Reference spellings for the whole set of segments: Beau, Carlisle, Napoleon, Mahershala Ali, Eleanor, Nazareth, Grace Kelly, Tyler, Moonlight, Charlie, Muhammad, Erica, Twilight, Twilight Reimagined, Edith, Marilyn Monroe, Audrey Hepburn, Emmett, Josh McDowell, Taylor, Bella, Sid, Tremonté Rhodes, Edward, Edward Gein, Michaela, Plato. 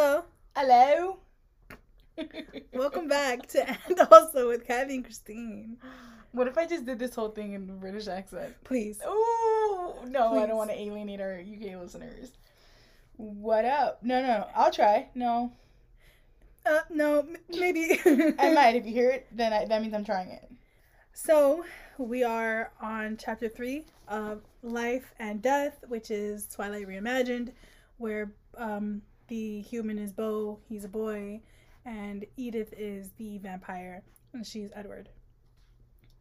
Hello. Hello. Welcome back to End Also with Kathy and Christine. What if I just did this whole thing in the British accent? Please. Ooh, no, please. I don't want to alienate our UK listeners. What up? No, I'll try. No. No, maybe. I might. If you hear it, then that means I'm trying it. So, we are on chapter 3 of Life and Death, which is Twilight Reimagined, where the human is Beau, he's a boy, and Edith is the vampire, and she's Edward.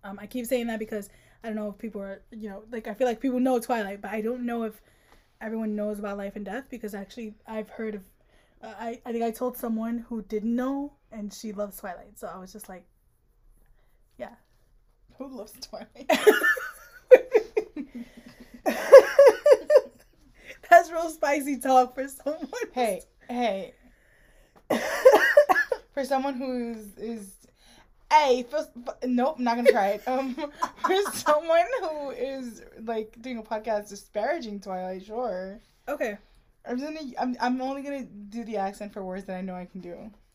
I keep saying that because I don't know if people are, I feel like people know Twilight, but I don't know if everyone knows about Life and Death, because actually I've heard of, I think I told someone who didn't know, and she loves Twilight, so I was just like, yeah. Who loves Twilight? That's real spicy talk for someone. Hey. For someone nope, I'm not gonna try it. For someone who is doing a podcast disparaging Twilight, sure. Okay. I'm only gonna do the accent for words that I know I can do.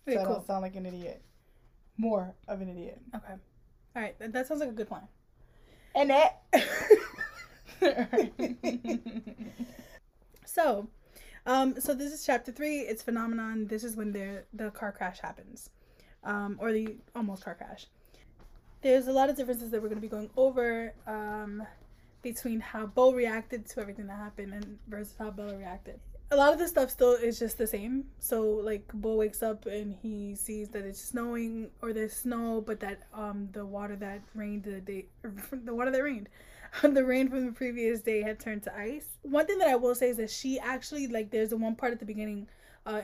Okay, so cool. I don't sound like an idiot. More of an idiot. Okay. All right, that sounds like a good plan. And it. So this is chapter 3. It's Phenomenon. This is when the car crash happens, or the almost car crash. There's a lot of differences that we're going to be going over between how Beau reacted to everything that happened and versus how Bella reacted. A lot of the stuff still is just the same. So, Beau wakes up and he sees that it's snowing, or there's snow, but that the rain from the previous day had turned to ice. One thing that I will say is that she actually, there's the one part at the beginning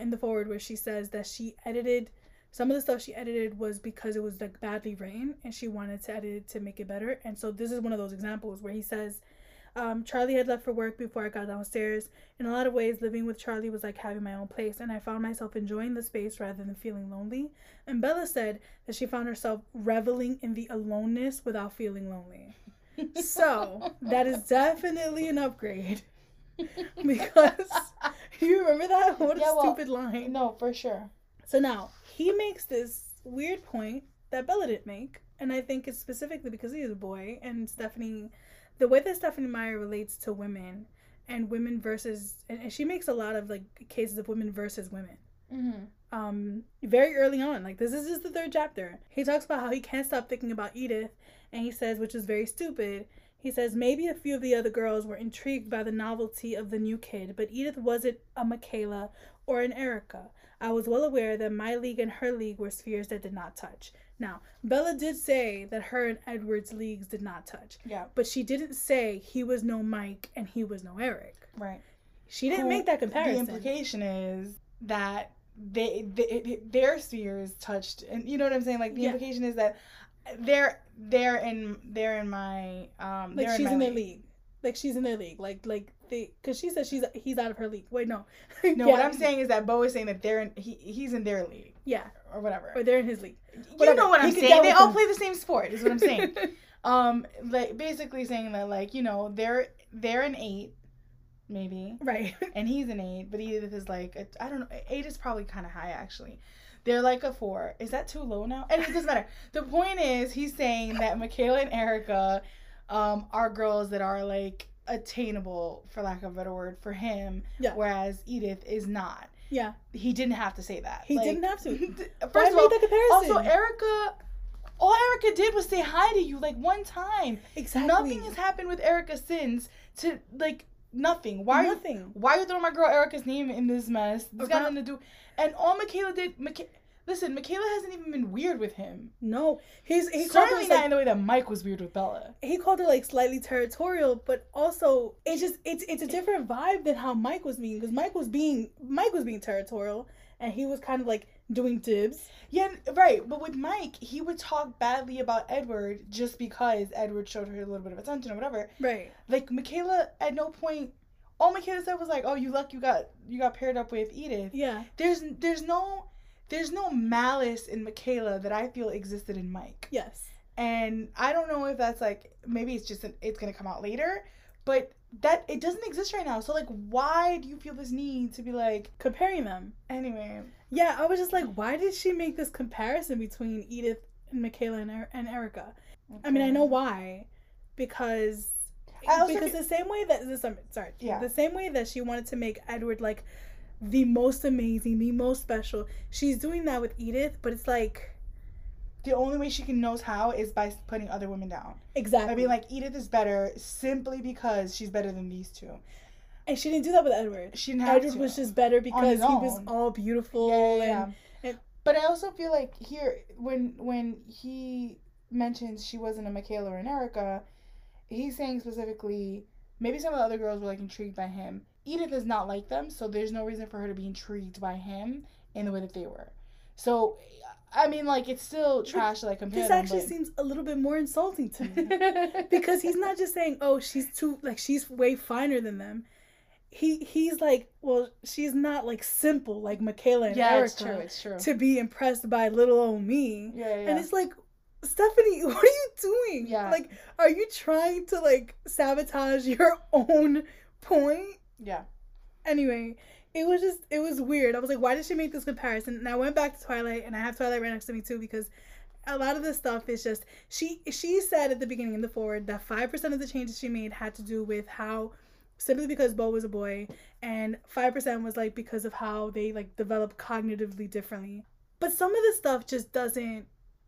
in the forward where she says that she edited, some of the stuff she edited was because it was, badly rain, and she wanted to edit it to make it better. And so this is one of those examples where he says, Charlie had left for work before I got downstairs. In a lot of ways, living with Charlie was like having my own place, and I found myself enjoying the space rather than feeling lonely. And Bella said that she found herself reveling in the aloneness without feeling lonely. So, that is definitely an upgrade. Because, you remember that? What a stupid line. No, for sure. So now, he makes this weird point that Bella didn't make, and I think it's specifically because he is a boy, and Stephenie... The way that Stephenie Meyer relates to women and women versus... And she makes a lot of, cases of women versus women. Mm-hmm. Very early on. This is just the 3rd chapter. He talks about how he can't stop thinking about Edith. And he says, which is very stupid, he says, maybe a few of the other girls were intrigued by the novelty of the new kid, but Edith wasn't a Michaela or an Erica. I was well aware that my league and her league were spheres that did not touch. Now, Bella did say that her and Edward's leagues did not touch. Yeah. But she didn't say he was no Mike and he was no Eric. Right. She didn't make that comparison. The implication is that their spheres touched. And you know what I'm saying? The implication is that they're in my... she's in their league. She's in their league. Because she says he's out of her league. Wait, no. No, yeah. What I'm saying is that Beau is saying that he's in their league. Yeah. Or whatever. Or they're in his league. Whatever. You know what I'm saying? They all play the same sport, is what I'm saying. Basically saying that, they're an 8, maybe. Right. And he's an 8, but Edith is I don't know, 8 is probably kind of high, actually. They're a 4. Is that too low now? And it doesn't matter. The point is, he's saying that Michaela and Erica are girls that are, attainable, for lack of a better word, for him, whereas Edith is not. Yeah. He didn't have to say that. He didn't have to. First of all, that comparison. Also, Erica, all Erica did was say hi to you, one time. Exactly. Nothing has happened with Erica since to, nothing. Why are you throwing my girl Erica's name in this mess? It's got nothing to do. And all Michaela did, listen, Michaela hasn't even been weird with him. No. He certainly called her, not in the way that Mike was weird with Bella. He called her, slightly territorial, but also, it's just, it's a different vibe than how Mike was being, because Mike was being territorial, and he was kind of, doing dibs. Yeah, right, but with Mike, he would talk badly about Edward just because Edward showed her a little bit of attention or whatever. Right. Michaela, at no point, all Michaela said was oh, you luck you got paired up with Edith. Yeah. There's no malice in Michaela that I feel existed in Mike. Yes. And I don't know if that's maybe it's just it's going to come out later, But that, it doesn't exist right now. So, like, why do you feel this need to be, like, comparing them? Anyway. Yeah, I was just like, why did she make this comparison between Edith and Michaela and Erica? Okay. I mean, I know why. Because the same way that the same way that she wanted to make Edward, like, the most amazing, the most special, she's doing that with Edith, but it's like, the only way she knows how is by putting other women down. Exactly. I mean, like, Edith is better simply because she's better than these two. And she didn't do that with Edward. She didn't have Edward to. Was just better because he was all beautiful. And but I also feel like here, when he mentions she wasn't a Michaela or an Erica, he's saying specifically, maybe some of the other girls were, like, intrigued by him. Edith is not like them, so there's no reason for her to be intrigued by him in the way that they were. So, I mean, like, it's still trash to, like, compare them. This actually seems a little bit more insulting to me. Because he's not just saying, oh, she's too, like, she's way finer than them. He's like, well, she's not, like, simple like Michaela and Erica. It's true. To be impressed by little old me. Yeah. And it's like, Stephenie, what are you doing? Yeah. Like, are you trying to, like, sabotage your own point? Yeah. Anyway, it was weird. I was like, why did she make this comparison? And I went back to Twilight, and I have Twilight right next to me too, because a lot of this stuff is just, she said at the beginning in the forward that 5% of the changes she made had to do with how, simply because Beau was a boy, and 5% was, like, because of how they, like, develop cognitively differently. But some of the stuff just doesn't,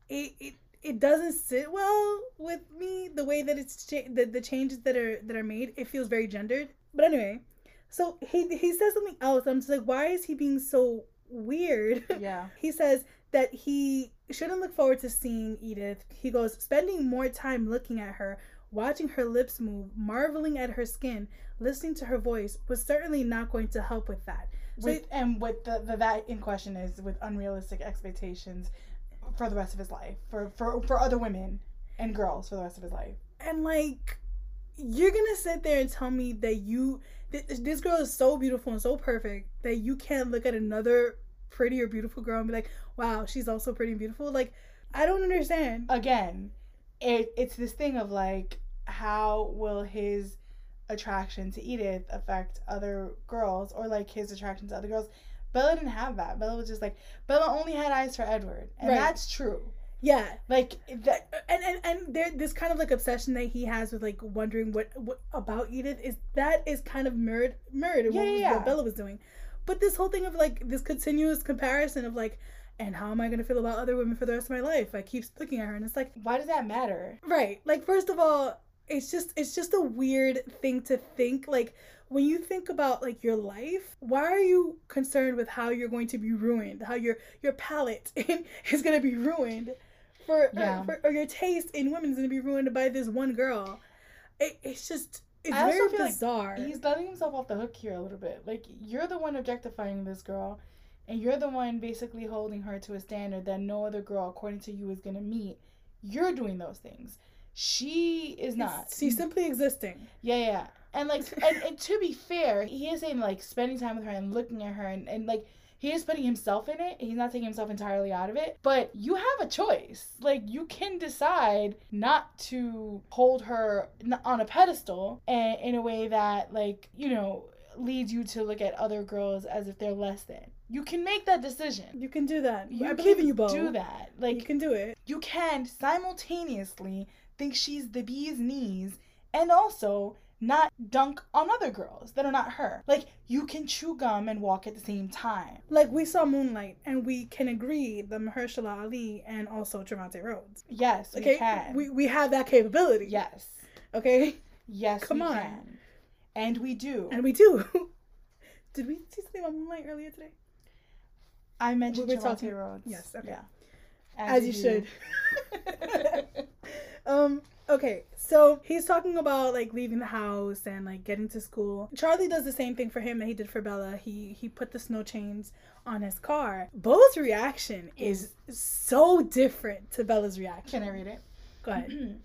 it doesn't sit well with me, the way that it's the changes that are made. It feels very gendered. But anyway, so he says something else. I'm just like, why is he being so weird? Yeah. He says that he shouldn't look forward to seeing Edith. He goes, spending more time looking at her, watching her lips move, marveling at her skin, listening to her voice was certainly not going to help with that. That in question is with unrealistic expectations for the rest of his life, for other women and girls for the rest of his life. And, like, you're gonna sit there and tell me that this girl is so beautiful and so perfect that you can't look at another pretty or beautiful girl and be like, wow, she's also pretty and beautiful? Like, I don't understand. Again, it's this thing of, like, how will his attraction to Edith affect other girls, or, like, his attraction to other girls? Bella didn't have that. Bella was just like, Bella only had eyes for Edward. And That's true. Yeah. Like, that, and there, this kind of, like, obsession that he has with, like, wondering what about Edith is kind of mirrored in what Bella was doing. But this whole thing of, like, this continuous comparison of, like, and how am I going to feel about other women for the rest of my life? I keep looking at her, and it's like, why does that matter? Right. Like, first of all, it's just a weird thing to think, like, when you think about, like, your life, why are you concerned with how you're going to be ruined, how your palate is going to be ruined or your taste in women is going to be ruined by this one girl? It's very bizarre. Like, he's letting himself off the hook here a little bit. Like, you're the one objectifying this girl, and you're the one basically holding her to a standard that no other girl, according to you, is going to meet. You're doing those things. She is not. She's simply existing. Yeah. And, like, and to be fair, he is saying, like, spending time with her and looking at her and like, he is putting himself in it. He's not taking himself entirely out of it. But you have a choice. Like, you can decide not to hold her on a pedestal and in a way that, like, you know, leads you to look at other girls as if they're less than. You can make that decision. You can do that. I believe in you, Beau. Do that. Like, you can do it. You can simultaneously think she's the bee's knees and also not dunk on other girls that are not her. Like, you can chew gum and walk at the same time. Like, we saw Moonlight, and we can agree that Mahershala Ali and also Tremonté Rhodes. Yes, okay? We can. We have that capability. Yes. Okay? Yes, Come on. And we do. Did we see something about Moonlight earlier today? I mentioned Tremonté Rhodes. Yes, okay. Yeah. As you should. Okay, so he's talking about, like, leaving the house and, like, getting to school. Charlie does the same thing for him that he did for Bella. He put the snow chains on his car. Beau's reaction is so different to Bella's reaction. Can I read it? Go ahead.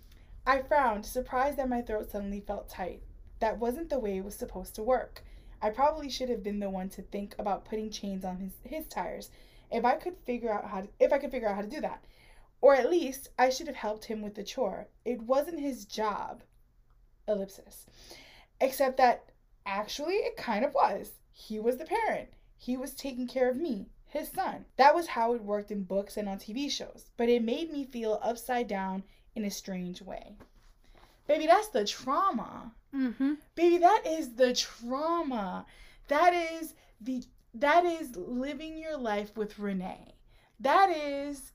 I frowned, surprised that my throat suddenly felt tight. That wasn't the way it was supposed to work. I probably should have been the one to think about putting chains on his tires. If I could figure out how to do that. Or at least, I should have helped him with the chore. It wasn't his job. Except that actually it kind of was. He was the parent. He was taking care of me, his son. That was how it worked in books and on TV shows, but it made me feel upside down in a strange way. Baby, that's the trauma. Mm-hmm. Baby, that is the trauma. That is living your life with Renee. That is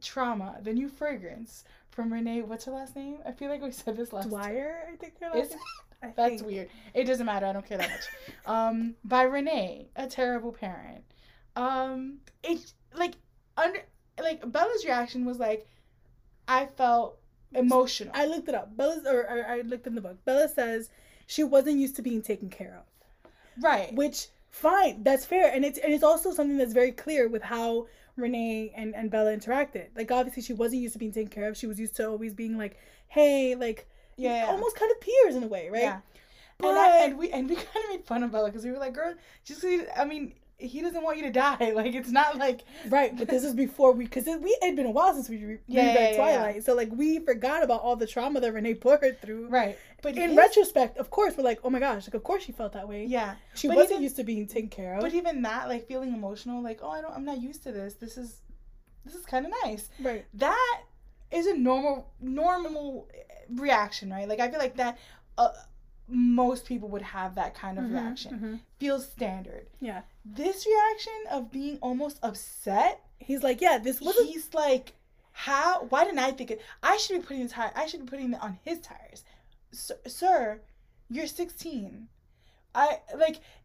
Trauma, the new fragrance from Renee. What's her last name? I feel like we said this last time. Dwyer, I think her last name. That's weird. It doesn't matter. I don't care that much. By Renee, a terrible parent. Bella's reaction was like, I felt emotional. I looked it up. I looked in the book. Bella says she wasn't used to being taken care of. Right. Which, fine, that's fair, and it's also something that's very clear with how Renee and Bella interacted. Like, obviously she wasn't used to being taken care of. She was used to always being like, hey, like, yeah, almost kind of peers in a way, right? Yeah. But... And we kind of made fun of Bella because we were like, girl, he doesn't want you to die. Like, it's not like... Right, but this is before it had been a while since we read Twilight. Yeah. So, like, we forgot about all the trauma that Renee put her through. Right. But in retrospect, of course, we're like, oh my gosh, like, of course she felt that way. Yeah. She wasn't used to being taken care of. But even that, like, feeling emotional, like, oh, I'm not used to this. This is kind of nice. Right. That is a normal reaction, right? Like, I feel like that... most people would have that kind of reaction. Mm-hmm. Feels standard. Yeah. This reaction of being almost upset. He's like, yeah, this was... He's like, how? Why didn't I think it? I should be putting it on his tires. Sir, you're 16.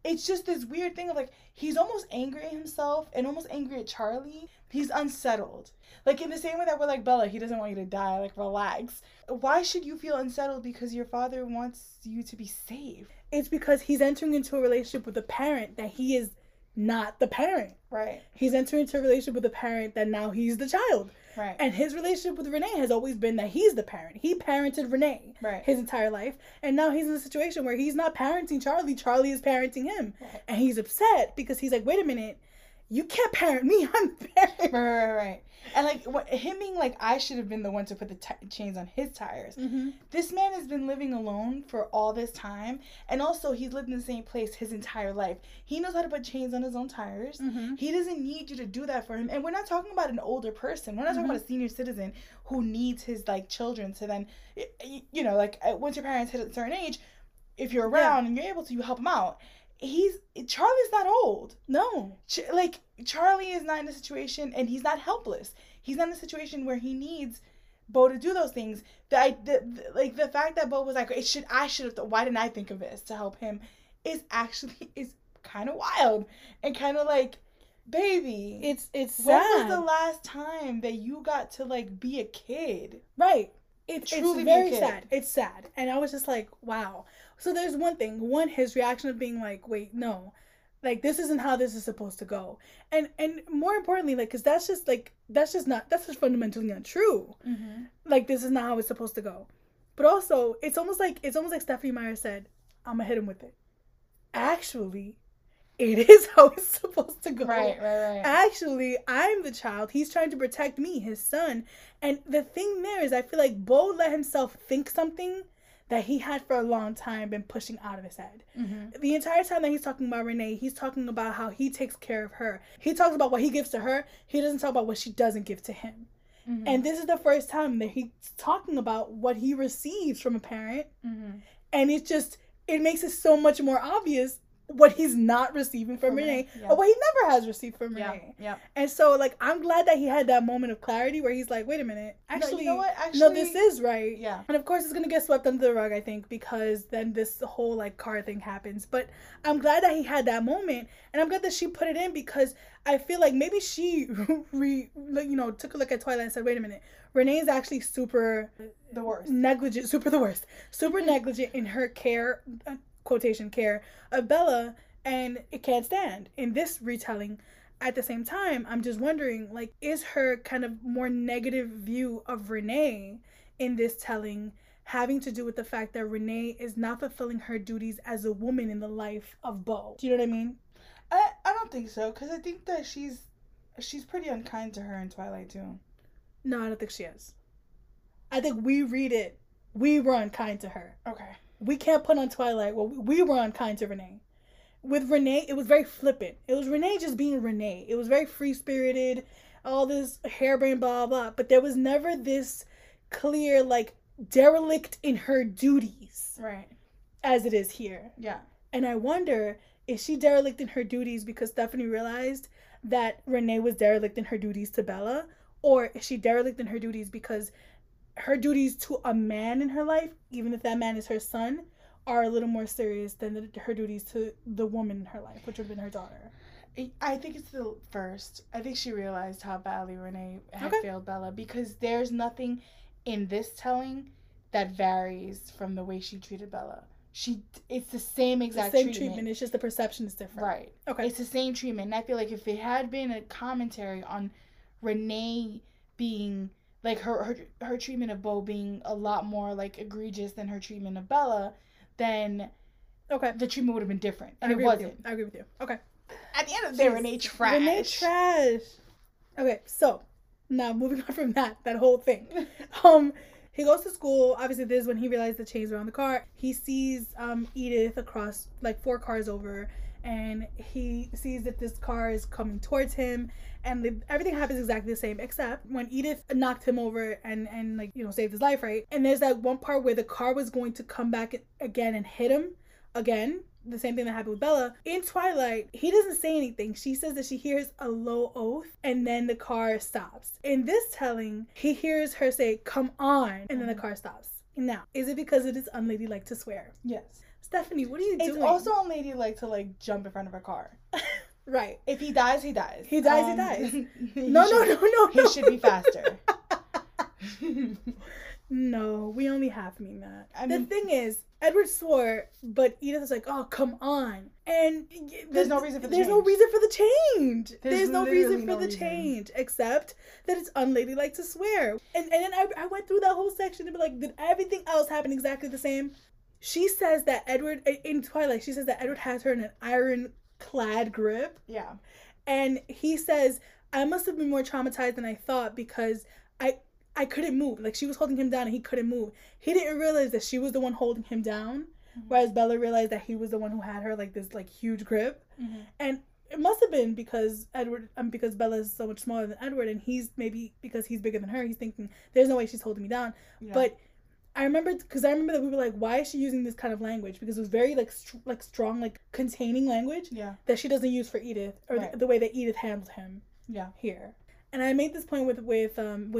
It's just this weird thing of, like, he's almost angry at himself and almost angry at Charlie. He's unsettled. Like, in the same way that we're like, Bella, he doesn't want you to die. Like, relax. Why should you feel unsettled because your father wants you to be safe? It's because he's entering into a relationship with a parent that he is not the parent. Right. He's entering into a relationship with a parent that now he's the child. Right. And his relationship with Renee has always been that he's the parent. He parented Renee his entire life. And now he's in a situation where he's not parenting Charlie. Charlie is parenting him. Right. And he's upset because he's like, wait a minute. You can't parent me. I'm the parent. Right. And, like, him being like, I should have been the one to put the chains on his tires. Mm-hmm. This man has been living alone for all this time. And also, he's lived in the same place his entire life. He knows how to put chains on his own tires. Mm-hmm. He doesn't need you to do that for him. And we're not talking about an older person. We're not talking about a senior citizen who needs his, like, children to then, you know, like, once your parents hit a certain age, if you're around and you're able to, you help them out. Charlie's not old. No. Charlie is not in a situation, and he's not helpless. He's not in a situation where he needs Beau to do those things. The fact that Beau was like, why didn't I think of this to help him is kind of wild and kind of like, baby. It's sad. When was the last time that you got to, like, be a kid? Right. It's very sad. It's sad. And I was just like, wow. So there's one thing. One, his reaction of being like, wait, no. Like, this isn't how this is supposed to go. And more importantly, like, because that's just fundamentally untrue. Mm-hmm. Like, this is not how it's supposed to go. But also, it's almost like Stephenie Meyer said, I'm going to hit him with it. Actually, it is how it's supposed to go. Right. Actually, I'm the child. He's trying to protect me, his son. And the thing there is, I feel like Beau let himself think something that he had for a long time been pushing out of his head. Mm-hmm. The entire time that he's talking about Renee, he's talking about how he takes care of her. He talks about what he gives to her. He doesn't talk about what she doesn't give to him. Mm-hmm. And this is the first time that he's talking about what he receives from a parent. Mm-hmm. And it makes it so much more obvious what he's not receiving from Renee, or what he never has received from Renee. Yeah. And so, like, I'm glad that he had that moment of clarity where he's like, wait a minute, actually, no, you know what? No, this is right. Yeah. And of course, it's going to get swept under the rug, I think, because then this whole, like, car thing happens. But I'm glad that he had that moment, and I'm glad that she put it in, because I feel like maybe she, took a look at Twilight and said, wait a minute, Renee is actually super negligent in her care, quotation care, of Bella, and it can't stand in this retelling. At the same time, I'm just wondering, like, is her kind of more negative view of Renee in this telling having to do with the fact that Renee is not fulfilling her duties as a woman in the life of Beau? Do you know what I mean? I don't think so, because I think that she's pretty unkind to her in Twilight too. No, I don't think she is. I think we read it. We were unkind to her. Okay. We can't put on Twilight. Well, we were unkind to Renee. With Renee, it was very flippant. It was Renee just being Renee. It was very free-spirited, all this harebrained, blah, blah. But there was never this clear, like, derelict in her duties. Right. As it is here. Yeah. And I wonder, is she derelict in her duties because Stephenie realized that Renee was derelict in her duties to Bella? Or is she derelict in her duties because her duties to a man in her life, even if that man is her son, are a little more serious than her duties to the woman in her life, which would have been her daughter? I think it's the first. I think she realized how badly Renee had failed Bella, because there's nothing in this telling that varies from the way she treated Bella. It's the same exact treatment. It's just the perception is different. Right. Okay. It's the same treatment. And I feel like if it had been a commentary on Renee being, like, her treatment of Beau being a lot more, like, egregious than her treatment of Bella, then the treatment would have been different. And it wasn't. I agree with you. Okay. At the end of the day, Renee trash. Renee trash. Okay, so now moving on from that whole thing. He goes to school. Obviously, this is when he realized the chains were on the car. He sees Edith across, like, 4 cars over, and he sees that this car is coming towards him, and everything happens exactly the same, except when Edith knocked him over and like, you know, saved his life, right? And there's that one part where the car was going to come back again and hit him again. The same thing that happened with Bella. In Twilight, he doesn't say anything. She says that she hears a low oath, and then the car stops. In this telling, he hears her say, "Come on," and then the car stops. Now, is it because it is unladylike to swear? Yes. Stephenie, what are you doing? It's also unladylike to, like, jump in front of a car. Right. If he dies, he dies. He dies, he dies. He should be faster. No, we only half mean that. The thing is, Edward swore, but Edith was like, "Oh, come on." And there's no reason for the change. There's no reason for the change, except that it's unladylike to swear. And then I went through that whole section and be like, did everything else happen exactly the same? She says that Edward, in Twilight, she says that Edward has her in an ironclad grip. Yeah. And he says, "I must have been more traumatized than I thought, because I couldn't move." Like, she was holding him down and he couldn't move. He didn't realize that she was the one holding him down, whereas Bella realized that he was the one who had her, like, this, like, huge grip. Mm-hmm. And it must have been because because Bella is so much smaller than Edward, and he's, maybe because he's bigger than her, he's thinking, there's no way she's holding me down. Yeah. But I remember that we were like, why is she using this kind of language? Because it was very, like, strong, like, containing language that she doesn't use for Edith, or the way that Edith handled him here. And I made this point with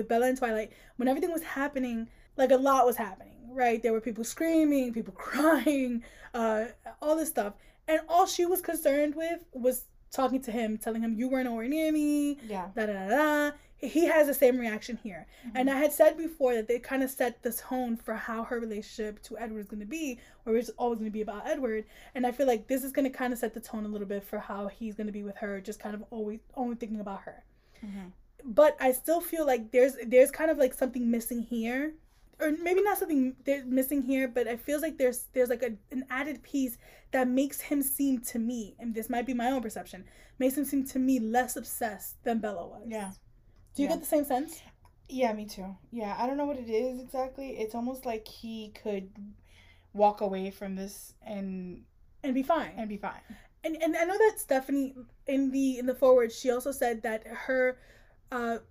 Bella and Twilight. When everything was happening, like, a lot was happening, right? There were people screaming, people crying, all this stuff. And all she was concerned with was talking to him, telling him, "You weren't nowhere near me." Yeah. Da da da da. He has the same reaction here. Mm-hmm. And I had said before that they kind of set the tone for how her relationship to Edward is going to be, or it's always going to be about Edward. And I feel like this is going to kind of set the tone a little bit for how he's going to be with her, just kind of always only thinking about her. Mm-hmm. But I still feel like there's kind of, like, something missing here, or maybe not something missing here, but it feels like there's like an added piece that makes him seem to me, and this might be my own perception, makes him seem to me less obsessed than Bella was. Yeah. Do you get the same sense? Yeah, me too. Yeah, I don't know what it is exactly. It's almost like he could walk away from this and be fine. And be fine. And I know that Stephenie, in the foreword, she also said that her,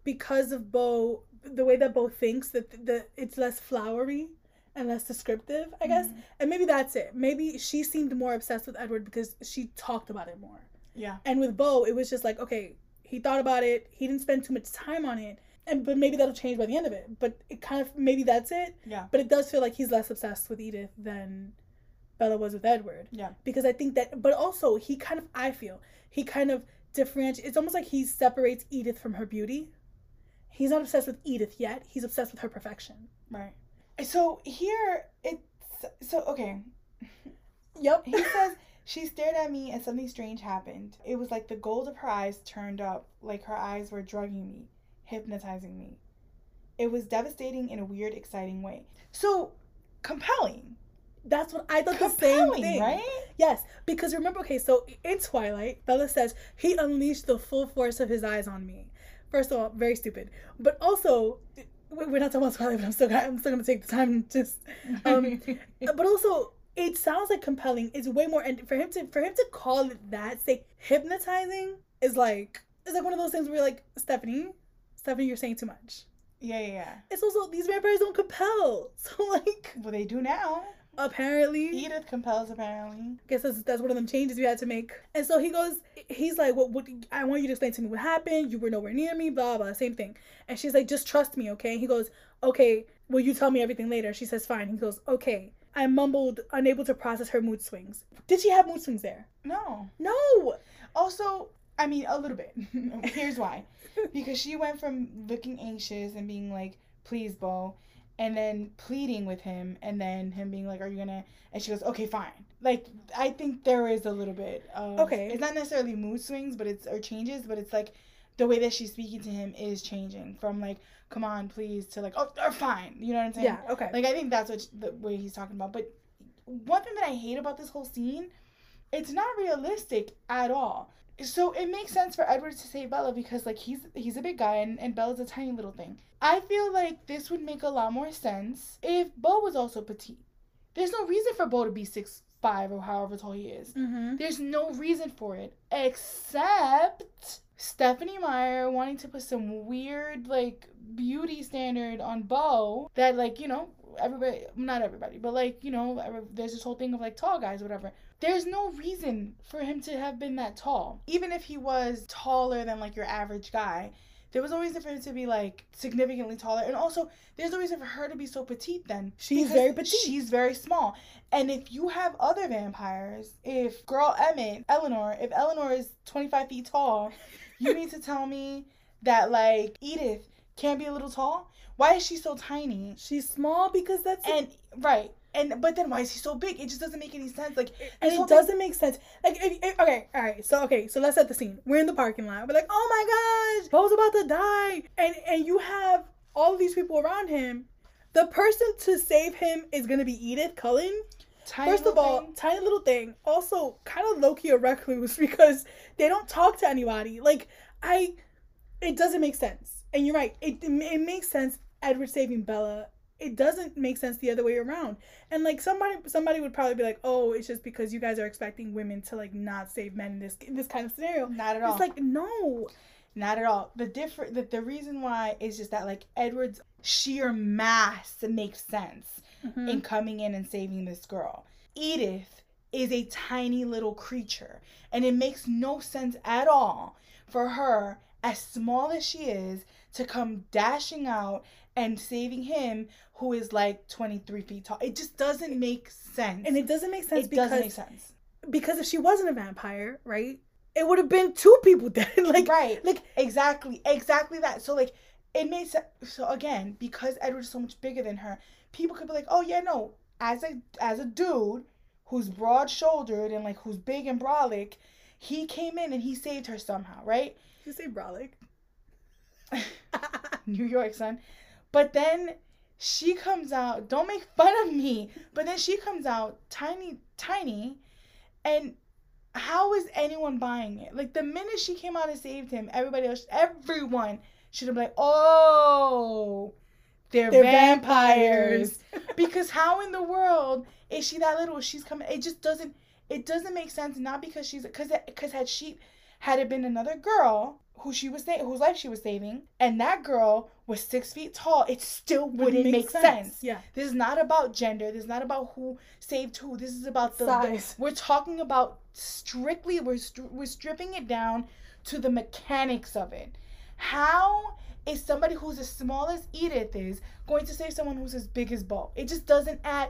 because of Beau, the way that Beau thinks, that it's less flowery and less descriptive, I guess. And maybe that's it. Maybe she seemed more obsessed with Edward because she talked about it more. Yeah. And with Beau, it was just like, okay, he thought about it. He didn't spend too much time on it. But maybe that'll change by the end of it. But it kind of, maybe that's it. Yeah. But it does feel like he's less obsessed with Edith than Bella was with Edward. Yeah. Because I think that, but also he kind of differentiates. It's almost like he separates Edith from her beauty. He's not obsessed with Edith yet. He's obsessed with her perfection. Right. So here it's, so, okay. Yep. He says, "She stared at me and something strange happened. It was like the gold of her eyes turned up, like her eyes were drugging me, hypnotizing me. It was devastating in a weird, exciting way." So, compelling. That's what I thought. Compelling, the same thing, right? Yes, because remember, okay, so in Twilight, Bella says, "He unleashed the full force of his eyes on me." First of all, very stupid. But also, we're not talking about Twilight, but I'm still going to take the time to just... but also, it sounds like compelling. It's way more... And for him to call it that, say, hypnotizing is like... It's like one of those things where you're like, Stephenie, you're saying too much. Yeah. It's also, these vampires don't compel. So, like... Well, they do now. Apparently. Edith compels, apparently. I guess that's one of them changes we had to make. And so he goes, he's like, well, I want you to explain to me what happened. You were nowhere near me, blah, blah, same thing. And she's like, just trust me, okay? And he goes, okay, will you tell me everything later? She says, fine. He goes, okay. I mumbled, unable to process her mood swings. Did she have mood swings there? No. Also, I mean, a little bit. Here's why. Because she went from looking anxious and being like, please, Beau, and then pleading with him, and then him being like, are you gonna... And she goes, okay, fine. Like, I think there is a little bit of... Okay. It's not necessarily mood swings, but it's... Or changes, but it's like, the way that she's speaking to him is changing. From like, come on, please, to like, oh, they're fine. You know what I'm saying? Yeah, okay. Like, I think that's what the way he's talking about. But one thing that I hate about this whole scene, it's not realistic at all. So it makes sense for Edward to save Bella because, like, he's a big guy and Bella's a tiny little thing. I feel like this would make a lot more sense if Beau was also petite. There's no reason for Beau to be 6'5" or however tall he is. Mm-hmm. There's no reason for it except Stephenie Meyer wanting to put some weird, like, beauty standard on Beau that, like, you know, everybody, not everybody, but, like, you know, there's this whole thing of, like, tall guys, whatever. There's no reason for him to have been that tall. Even if he was taller than, like, your average guy, there was no reason for him to be, like, significantly taller. And also, there's no reason for her to be so petite then. She's very petite. She's very small. And if you have other vampires, if girl Emmett, Eleanor is 25 feet tall, you need to tell me that, like, Edith can't be a little tall? Why is she so tiny? She's small because that's... Right. But then why is he so big? It just doesn't make any sense. Like, and it doesn't make sense. Like, So let's set the scene. We're in the parking lot. We're like, oh my gosh, Beau's about to die. And you have all of these people around him. The person to save him is going to be Edith Cullen. Tiny little thing. Also, kind of low-key a recluse because they don't talk to anybody. Like, it doesn't make sense. And you're right. It makes sense, Edward saving Bella. It doesn't make sense the other way around. And, like, somebody would probably be like, oh, it's just because you guys are expecting women to, like, not save men in this kind of scenario. Not at all. It's like, no. Not at all. The reason why is just that, like, Edward's sheer mass makes sense in coming in and saving this girl. Edith is a tiny little creature. And it makes no sense at all for her, as small as she is, to come dashing out and saving him, who is like 23 feet tall. It just doesn't make sense. And it doesn't make sense because if she wasn't a vampire, right, it would have been two people dead. Like, right. Like, exactly that. So, like, it made sense. So, again, because Edward is so much bigger than her, people could be like, oh, yeah, no, as a dude who's broad-shouldered and, like, who's big and brolic, he came in and he saved her somehow, right? You say brolic? New York, son. But then she comes out, don't make fun of me, but then she comes out tiny, and how is anyone buying it? Like, the minute she came out and saved him, everyone should have been like, oh, they're vampires. Because how in the world is she that little? She's coming, it doesn't make sense, not because because had it been another girl who she was saving, whose life she was saving, and that girl was 6 feet tall, it still wouldn't make sense. Yeah. This is not about gender. This is not about who saved who. This is about the size. We're talking about strictly, we're stripping it down to the mechanics of it. How is somebody who's as small as Edith is going to save someone who's as big as Beau? It just doesn't add.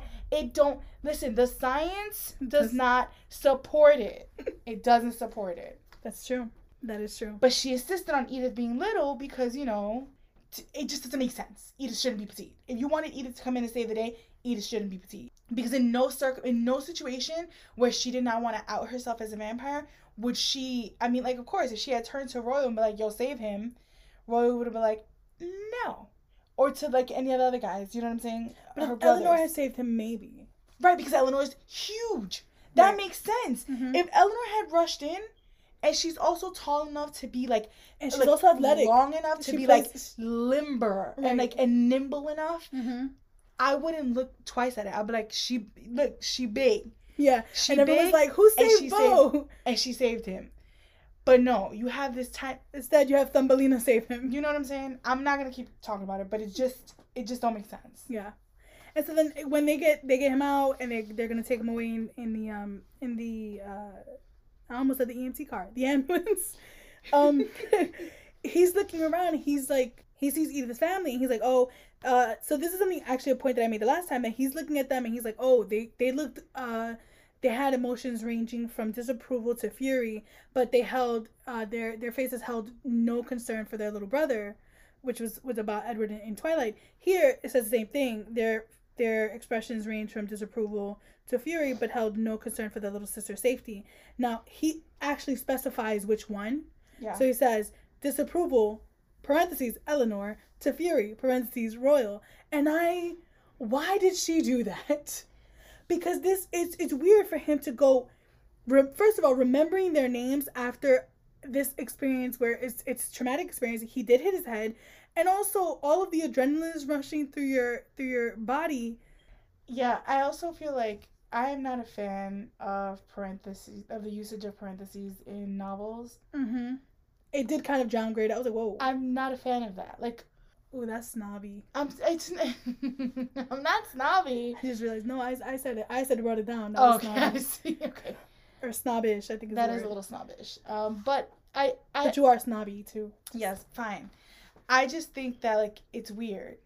Listen, the science does not support it. It doesn't support it. That's true. That is true. But she insisted on Edith being little because, you know, it just doesn't make sense. Edith shouldn't be petite. If you wanted Edith to come in and save the day, Edith shouldn't be petite. Because in no situation where she did not want to out herself as a vampire, would she... I mean, like, of course, if she had turned to Royal and be like, yo, save him, Royal would have been like, no. Or to, like, any of the other guys. You know what I'm saying? But if Eleanor had saved him, maybe. Right, because Eleanor's huge. That makes sense. Mm-hmm. If Eleanor had rushed in, And she's also tall enough to be like, and she's like, also athletic, long enough to be like limber, right, and like, and nimble enough. Mm-hmm. I wouldn't look twice at it. I'd be like, she look, she big. Yeah, she and everyone's big, like, who saved Beau? And she saved him. But no, you have this time. Instead, you have Thumbelina save him. You know what I'm saying? I'm not gonna keep talking about it, but it just don't make sense. Yeah. And so then when they get him out, and they're gonna take him away in the I almost said the EMT car, the ambulance. He's looking around. He's like, he sees Edith's family, and he's like, oh. So this is something, actually a point that I made the last time, that he's looking at them and he's like, oh, they looked, they had emotions ranging from disapproval to fury, but they held, their faces held no concern for their little brother, which was about Edward in Twilight. Here, it says the same thing. Their expressions range from disapproval to fury, but held no concern for their little sister's safety. Now, he actually specifies which one. Yeah. So he says, disapproval, parentheses, Eleanor, to fury, parentheses, royal. And why did she do that? Because it's weird for him to go, first of all, remembering their names after this experience where it's a traumatic experience. He did hit his head. And also all of the adrenaline is rushing through your body. Yeah, I also feel like I am not a fan of parentheses, of the usage of parentheses in novels. Mm-hmm. It did kind of downgrade. I was like, whoa. I'm not a fan of that. Like, oh, that's snobby. I'm not snobby. I just realized, no, I said it. I said wrote it down. That was okay, snobby. I see. Okay. Or snobbish, I think is that is a little snobbish. But I But you are snobby too. Yes, fine. I just think that, like, it's weird.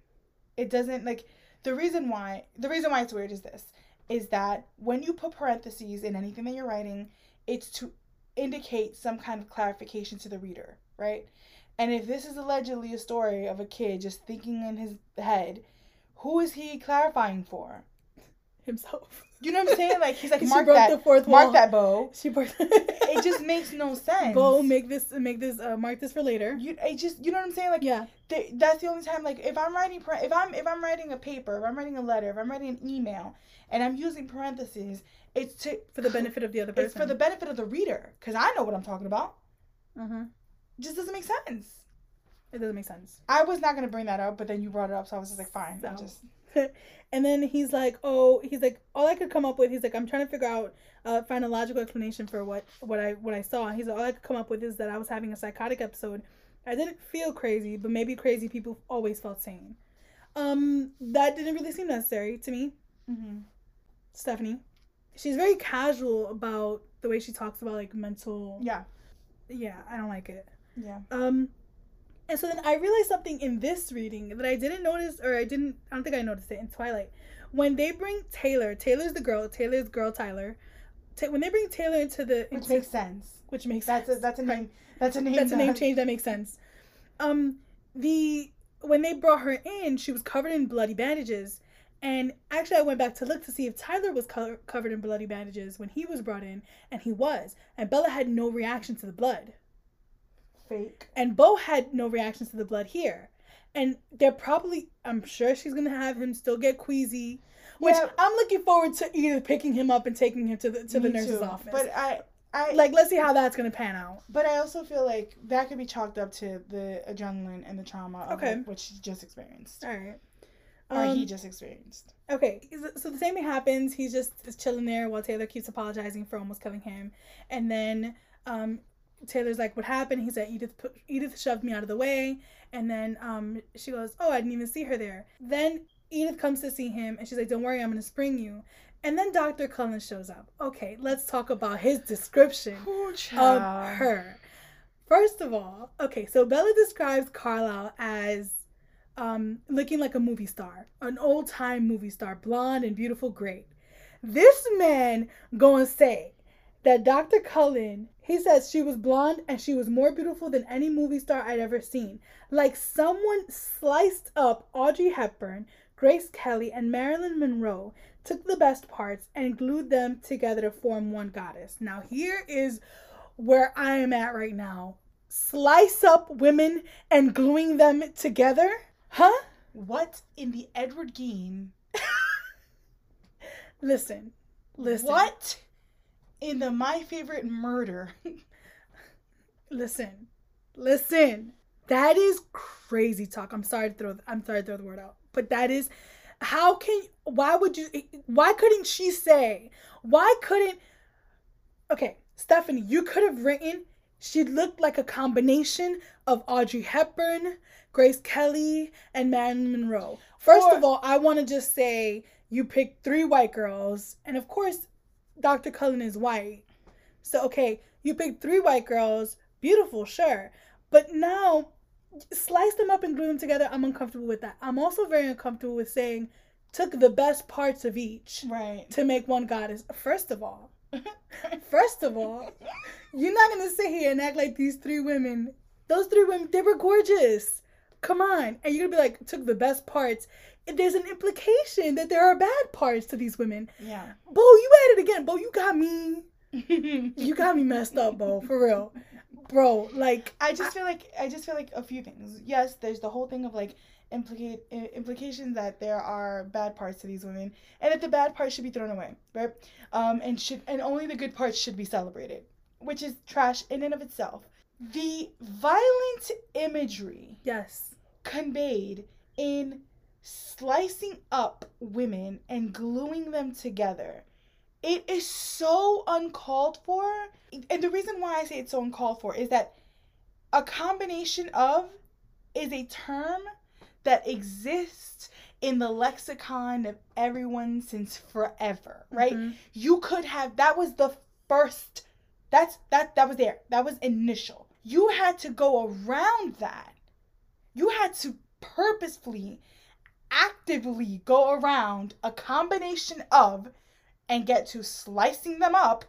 It doesn't, like, the reason why it's weird is this, is that when you put parentheses in anything that you're writing, it's to indicate some kind of clarification to the reader, right? And if this is allegedly a story of a kid just thinking in his head, who is he clarifying for? Himself. You know what I'm saying? Like, he's like, mark that. The fourth mark wall. That, Beau. She broke. It just makes no sense. Beau, mark this for later. You know what I'm saying? Like, yeah. That's the only time. Like, if I'm writing a letter, if I'm writing an email, and I'm using parentheses, it's for the benefit of the other person. It's for the benefit of the reader, because I know what I'm talking about. Mm-hmm. It just doesn't make sense. It doesn't make sense. I was not gonna bring that up, but then you brought it up, so I was just like, fine. So. And then he's like, all I could come up with, he's like, I'm trying to figure out, find a logical explanation for what I saw. He's like, all I could come up with is that I was having a psychotic episode. I didn't feel crazy, but maybe crazy people always felt sane. That didn't really seem necessary to me. Mm-hmm. Stephenie, she's very casual about the way she talks about, like, mental. Yeah, I don't like it. Yeah. And so then I realized something in this reading that I didn't notice, or I don't think I noticed it in Twilight. When they bring Taylor's girl, Tyler. When they bring Taylor into the... Which makes sense. That's a name change that makes sense. When they brought her in, she was covered in bloody bandages. And actually, I went back to look to see if Tyler was covered in bloody bandages when he was brought in, and he was. And Bella had no reaction to the blood. Fake. And Beau had no reactions to the blood here, and they're probably, I'm sure she's gonna have him still get queasy, which, yeah. I'm looking forward to either picking him up and taking him to the nurse's office. But I like, let's see how that's gonna pan out. But I also feel like that could be chalked up to the adrenaline and the trauma of what she just experienced. All right. Or he just experienced. Okay, so the same thing happens. He's just chilling there while Taylor keeps apologizing for almost killing him, and then Taylor's like, what happened? He said, Edith shoved me out of the way. And then she goes, oh, I didn't even see her there. Then Edith comes to see him, and she's like, don't worry, I'm going to spring you. And then Dr. Cullen shows up. Okay, let's talk about his description of her. First of all, okay, so Bella describes Carlisle as looking like a movie star, an old-time movie star, blonde and beautiful, great. This man gonna say that Dr. Cullen, he says she was blonde and she was more beautiful than any movie star I'd ever seen. Like someone sliced up Audrey Hepburn, Grace Kelly, and Marilyn Monroe, took the best parts and glued them together to form one goddess. Now here is where I am at right now. Slice up women and gluing them together? Huh? What in the Edward Gein? Listen. What? In the My Favorite Murder Listen. That is crazy talk. I'm sorry to throw the word out, but that is, okay, Stephenie, you could have written, she looked like a combination of Audrey Hepburn, Grace Kelly, and Marilyn Monroe. First of all, I want to just say you picked three white girls, and of course, Dr. Cullen is white. So, okay, you picked three white girls, beautiful, sure. But now, slice them up and glue them together, I'm uncomfortable with that. I'm also very uncomfortable with saying, took the best parts of each to make one goddess. First of all, you're not going to sit here and act like those three women, they were gorgeous. Come on. And you're going to be like, took the best parts. There's an implication that there are bad parts to these women. Yeah. Beau, you at it again. Beau, you got me. You got me messed up, Beau, for real. Bro, like I just feel like a few things. Yes, there's the whole thing of like implications that there are bad parts to these women, and that the bad parts should be thrown away, right? And only the good parts should be celebrated, which is trash in and of itself. The violent imagery, yes, conveyed in slicing up women and gluing them together. It is so uncalled for. And the reason why I say it's so uncalled for is that a combination of is a term that exists in the lexicon of everyone since forever, right? Mm-hmm. That was initial. You had to go around that. You had to purposefully, actively go around a combination of and get to slicing them up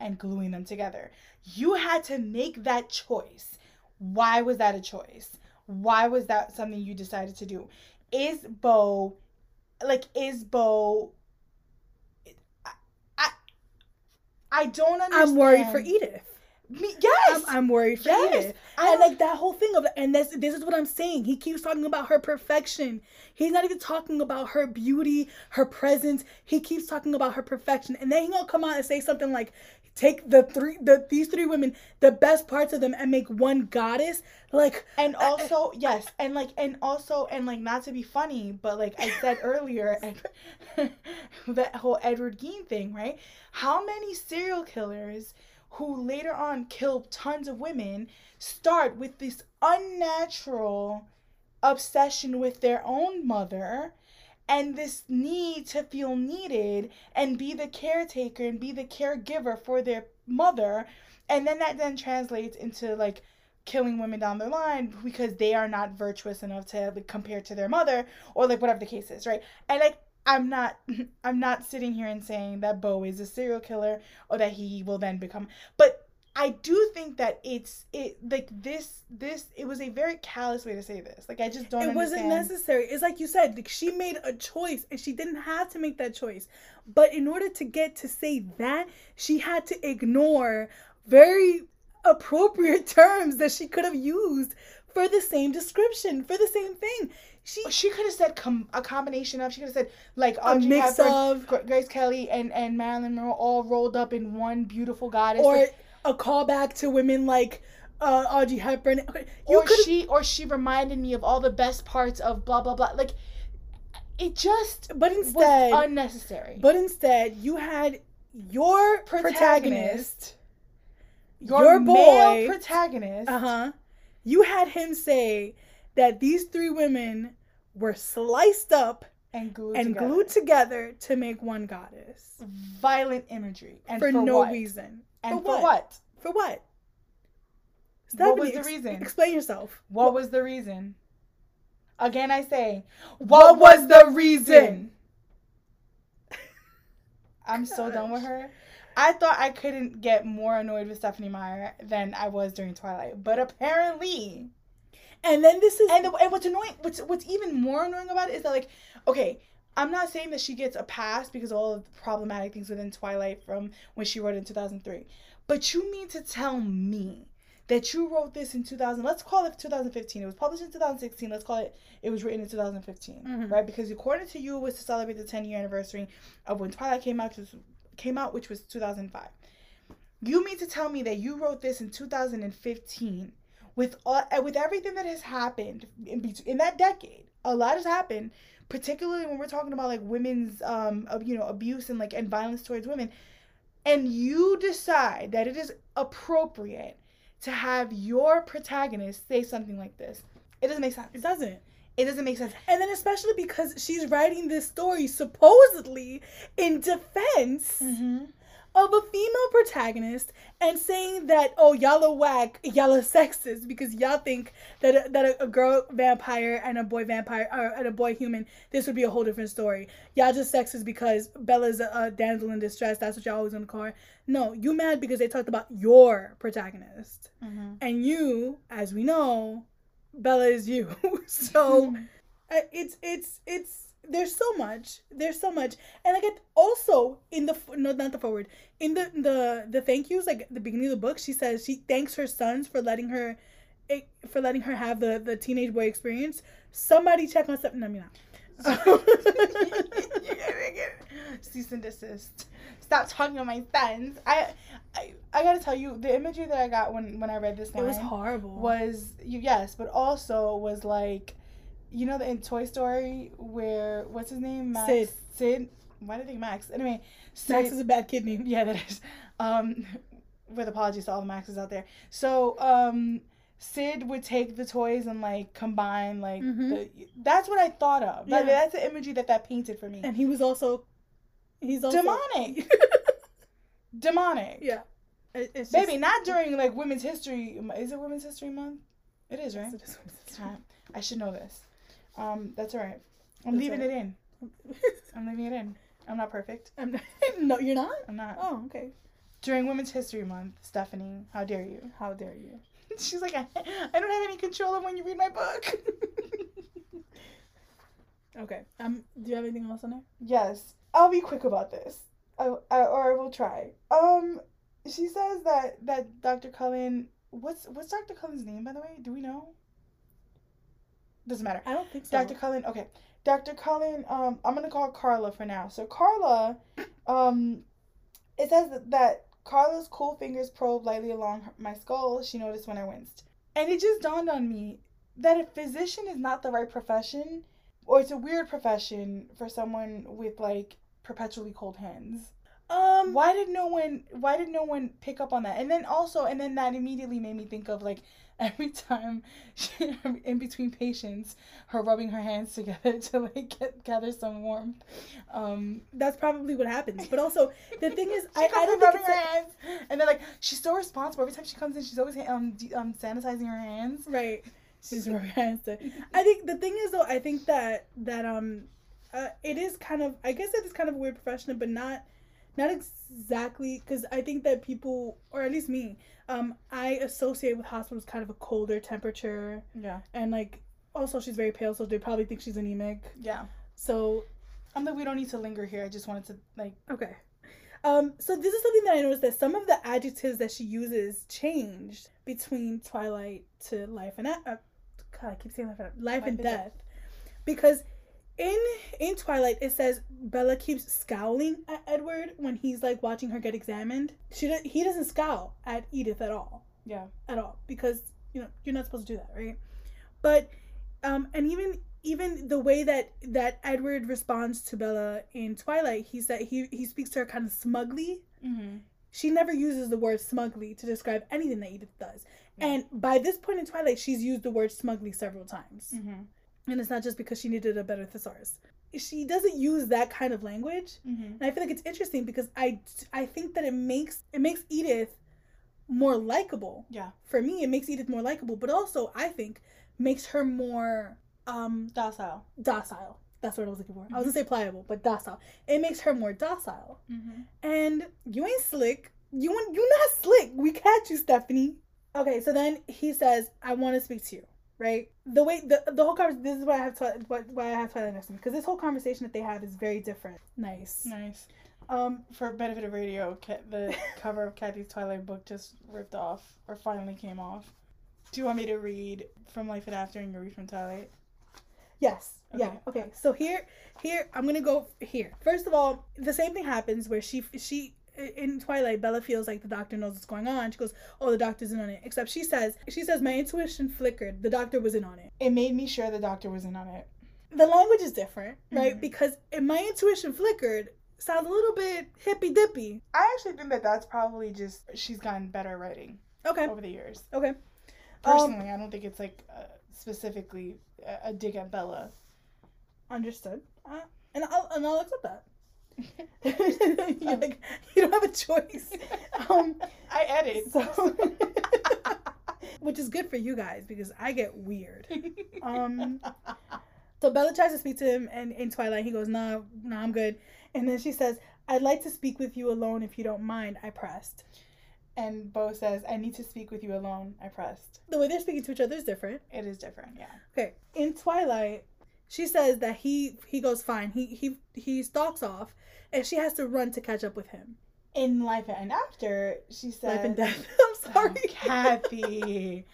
and gluing them together. You had to make that choice. Why was that a choice? Why was that something you decided to do? I don't understand. I'm worried for Edith. I'm worried for Edith. And like that whole thing of, and this is what I'm saying. He keeps talking about her perfection. He's not even talking about her beauty, her presence. He keeps talking about her perfection, and then he's gonna come out and say something like, "Take these three women, the best parts of them, and make one goddess." Not to be funny, but like I said earlier, that whole Edward Gein thing, right? How many serial killers who later on killed tons of women start with this unnatural obsession with their own mother and this need to feel needed and be the caretaker and be the caregiver for their mother, and then that then translates into like killing women down the line because they are not virtuous enough to like, compare to their mother or like whatever the case is, right? And like I'm not sitting here and saying that Beau is a serial killer or that he will then become, but I do think that it was a very callous way to say this. Like, I just don't understand. It wasn't necessary. It's like you said, like she made a choice and she didn't have to make that choice. But in order to get to say that, she had to ignore very appropriate terms that she could have used for the same description, for the same thing. She could have said a combination of. She could have said like Audrey Hepburn, Grace Kelly, and Marilyn Monroe all rolled up in one beautiful goddess, or like, a callback to women like Audrey Hepburn. She reminded me of all the best parts of blah blah blah. Like it just, but instead was unnecessary. But instead, you had your protagonist, your male boy protagonist. You had him say that these three women were sliced up and glued together to make one goddess. Violent imagery. And for no what? Reason. And for what? For what? Stephenie, what was the reason? Explain yourself. What was the reason? Again, I say, what was the reason? I'm so done with her. I thought I couldn't get more annoyed with Stephenie Meyer than I was during Twilight. But apparently... And then this is... And what's annoying... What's even more annoying about it is that, like... Okay, I'm not saying that she gets a pass because of all of the problematic things within Twilight from when she wrote it in 2003. But you mean to tell me that you wrote this in 2000... Let's call it 2015. It was published in 2016. Let's call it... It was written in 2015, right? Because according to you, it was to celebrate the 10-year anniversary of when Twilight came out, which was 2005. You mean to tell me that you wrote this in 2015 with everything that has happened in that decade? A lot has happened, particularly when we're talking about like women's abuse and violence towards women. And you decide that it is appropriate to have your protagonist say something like this. It doesn't make sense. It doesn't. It doesn't make sense. And then especially because she's writing this story supposedly in defense of a female protagonist and saying that, oh, y'all are whack, y'all are sexist because y'all think that a girl vampire and a boy vampire and a boy human, this would be a whole different story. Y'all just sexist because Bella's a damsel in distress. That's what y'all always gonna call her. No, you mad because they talked about your protagonist. And you, as we know, Bella is you. So it's there's so much and like also in the the thank yous, like the beginning of the book, she says she thanks her sons for letting her have the teenage boy experience. Somebody check on something. Cease and desist. Stop talking to my sons. I gotta tell you, the imagery that I got when I read this line, it was horrible. But also was like, you know, in Toy Story where what's his name, Max? Sid. Why did I think Max? Anyway, Sid, Max is a bad kid name. Yeah, that is. With apologies to all the Maxes out there. So Sid would take the toys and like combine like that's what I thought of. Yeah. Like, that's the imagery that painted for me. And he was also. He's also demonic. Demonic. Yeah. It's just... Baby, not during like Women's History. Is it Women's History Month? It is, right? Yes, it is Women's History Month. I should know this. That's all right. I'm leaving it in. I'm leaving it in. I'm not perfect. No, you're not? I'm not. Oh, okay. During Women's History Month, Stephanie, how dare you? How dare you? She's like, I don't have any control of when you read my book. Okay. Do you have anything else on there? Yes. I'll be quick about this. I will try. She says that Dr. Cullen, what's Dr. Cullen's name, by the way? Do we know? Doesn't matter. I don't think so. Dr. Cullen, okay. Dr. Cullen, I'm gonna call Carla for now. So Carla, it says that Carla's cool fingers probed lightly along my skull. She noticed when I winced. And it just dawned on me that a physician is not the right profession, or it's a weird profession for someone with like perpetually cold hands. Why did no one pick up on that? And then that immediately made me think of like every time she, in between patients, her rubbing her hands together to like gather some warmth. That's probably what happens. But also the thing is, I don't rubbing her hands, and they're like, she's so responsible. Every time she comes in, she's always sanitizing her hands. Right. She's rubbing her hands. I think the thing is though, I think that it is kind of, I guess it is kind of a weird profession, but not exactly, because I think that people, or at least me, I associate with hospitals kind of a colder temperature. Yeah. And, like, also she's very pale, so they probably think she's anemic. Yeah. So. We don't need to linger here. I just wanted to, like. Okay. So this is something that I noticed, that some of the adjectives that she uses changed between Twilight to Life and Death. God, I keep saying Life and Death. Because... In Twilight, it says Bella keeps scowling at Edward when he's like watching her get examined. He doesn't scowl at Edith at all. Yeah, at all, because you know you're not supposed to do that, right? But and even the way that Edward responds to Bella in Twilight, he speaks to her kind of smugly. Mm-hmm. She never uses the word smugly to describe anything that Edith does. Yeah. And by this point in Twilight, she's used the word smugly several times. Mm-hmm. And it's not just because she needed a better thesaurus. She doesn't use that kind of language. Mm-hmm. And I feel like it's interesting because I think that it makes Edith more likable. Yeah. For me, it makes Edith more likable, but also I think makes her more... Docile. That's what I was looking for. Mm-hmm. I was going to say pliable, but docile. It makes her more docile. Mm-hmm. And you ain't slick. You're not slick. We catch you, Stephanie. Okay, so then he says, I want to speak to you. Right, the way the whole conversation. This is why I have Twilight next to me, because this whole conversation that they have is very different. Nice. For benefit of radio, the cover of Kathy's Twilight book just ripped off, or finally came off. Do you want me to read from Life and After and you read from Twilight? Yes. Okay. Yeah. Okay. So here I'm gonna go here. First of all, the same thing happens where she in Twilight, Bella feels like the doctor knows what's going on. She goes, oh, the doctor's in on it. Except she says, my intuition flickered. The doctor was in on it. It made me sure the doctor was in on it. The language is different, right? Mm-hmm. Because in my intuition flickered sounds a little bit hippy-dippy. I actually think that that's probably just, she's gotten better at writing over the years. Okay. Personally, I don't think it's like specifically a dig at Bella. Understood. And I'll accept that. You're like, you don't have a choice. I edit, so which is good for you guys because I get weird. So Bella tries to speak to him, and in Twilight he goes, nah, I'm good. And then she says, I'd like to speak with you alone if you don't mind. I pressed. And Beau says, I need to speak with you alone. I pressed. The way they're speaking to each other is different. It is different, yeah. Okay. In Twilight, she says that he goes fine. He stalks off, and she has to run to catch up with him. In Life and After, she says... Life and Death. I'm sorry. Oh, Kathy.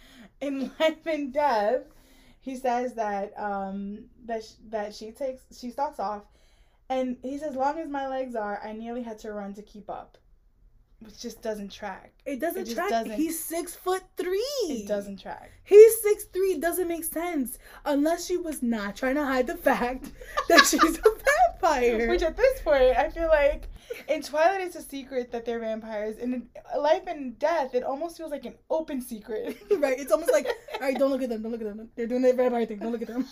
In Life and Death, he says that she stalks off, and he says, long as my legs are, I nearly had to run to keep up. Which just doesn't track. It doesn't track. He's 6'3". It doesn't track. He's 6'3". It doesn't make sense. Unless she was not trying to hide the fact that she's a vampire. Which at this point, I feel like in Twilight, it's a secret that they're vampires. And in Life and Death, it almost feels like an open secret. Right. It's almost like, all right, don't look at them. Don't look at them. They're doing their vampire thing. Don't look at them.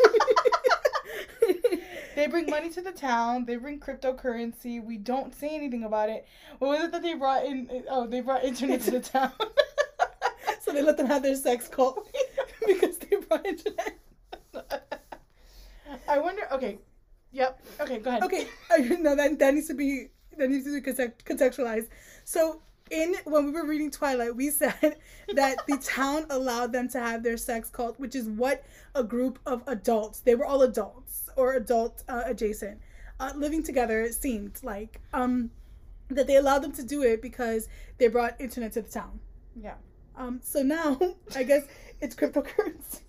They bring money to the town. They bring cryptocurrency. We don't say anything about it. What was it that they brought in? Oh, they brought internet to the town. So they let them have their sex cult because they brought internet. I wonder. Okay. Yep. Okay. Go ahead. Okay. No, that needs to be contextualized. So when we were reading Twilight, we said that the town allowed them to have their sex cult, which is what a group of adults, they were all adults or adult adjacent, living together, it seemed like, that they allowed them to do it because they brought internet to the town. Yeah. So now, I guess it's cryptocurrency.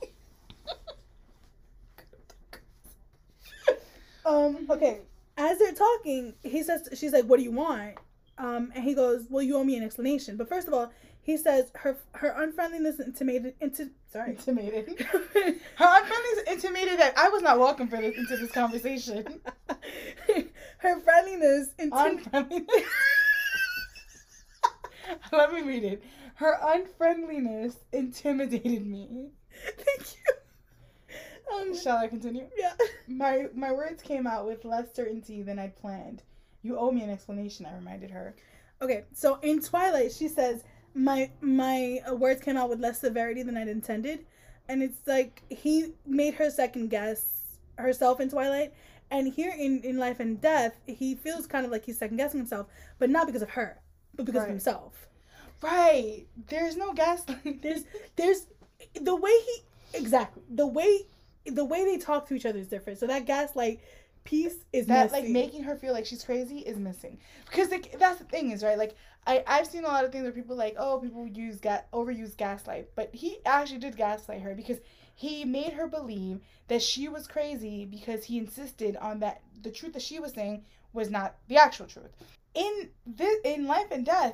Okay. As they're talking, she's like, what do you want? And he goes, well, you owe me an explanation. But first of all, he says her unfriendliness intimated. Her unfriendliness intimated that I was not welcome into this conversation. Her friendliness intimated. Let me read it. Her unfriendliness intimidated me. Thank you. Shall I continue? Yeah. My words came out with less certainty than I'd planned. You owe me an explanation, I reminded her. Okay, so in Twilight, she says, my words came out with less severity than I'd intended. And it's like, he made her second guess herself in Twilight. And here in Life and Death, he feels kind of like he's second guessing himself, but not because of her, but because of himself. Right. There's no gaslighting. There's the way the way they talk to each other is different. So that gaslight piece is that missing. Like making her feel like she's crazy is missing, because like that's the thing is, right, like I've seen a lot of things where people like, oh, people overuse gaslight, but he actually did gaslight her because he made her believe that she was crazy because he insisted on that the truth that she was saying was not the actual truth. In Life and Death,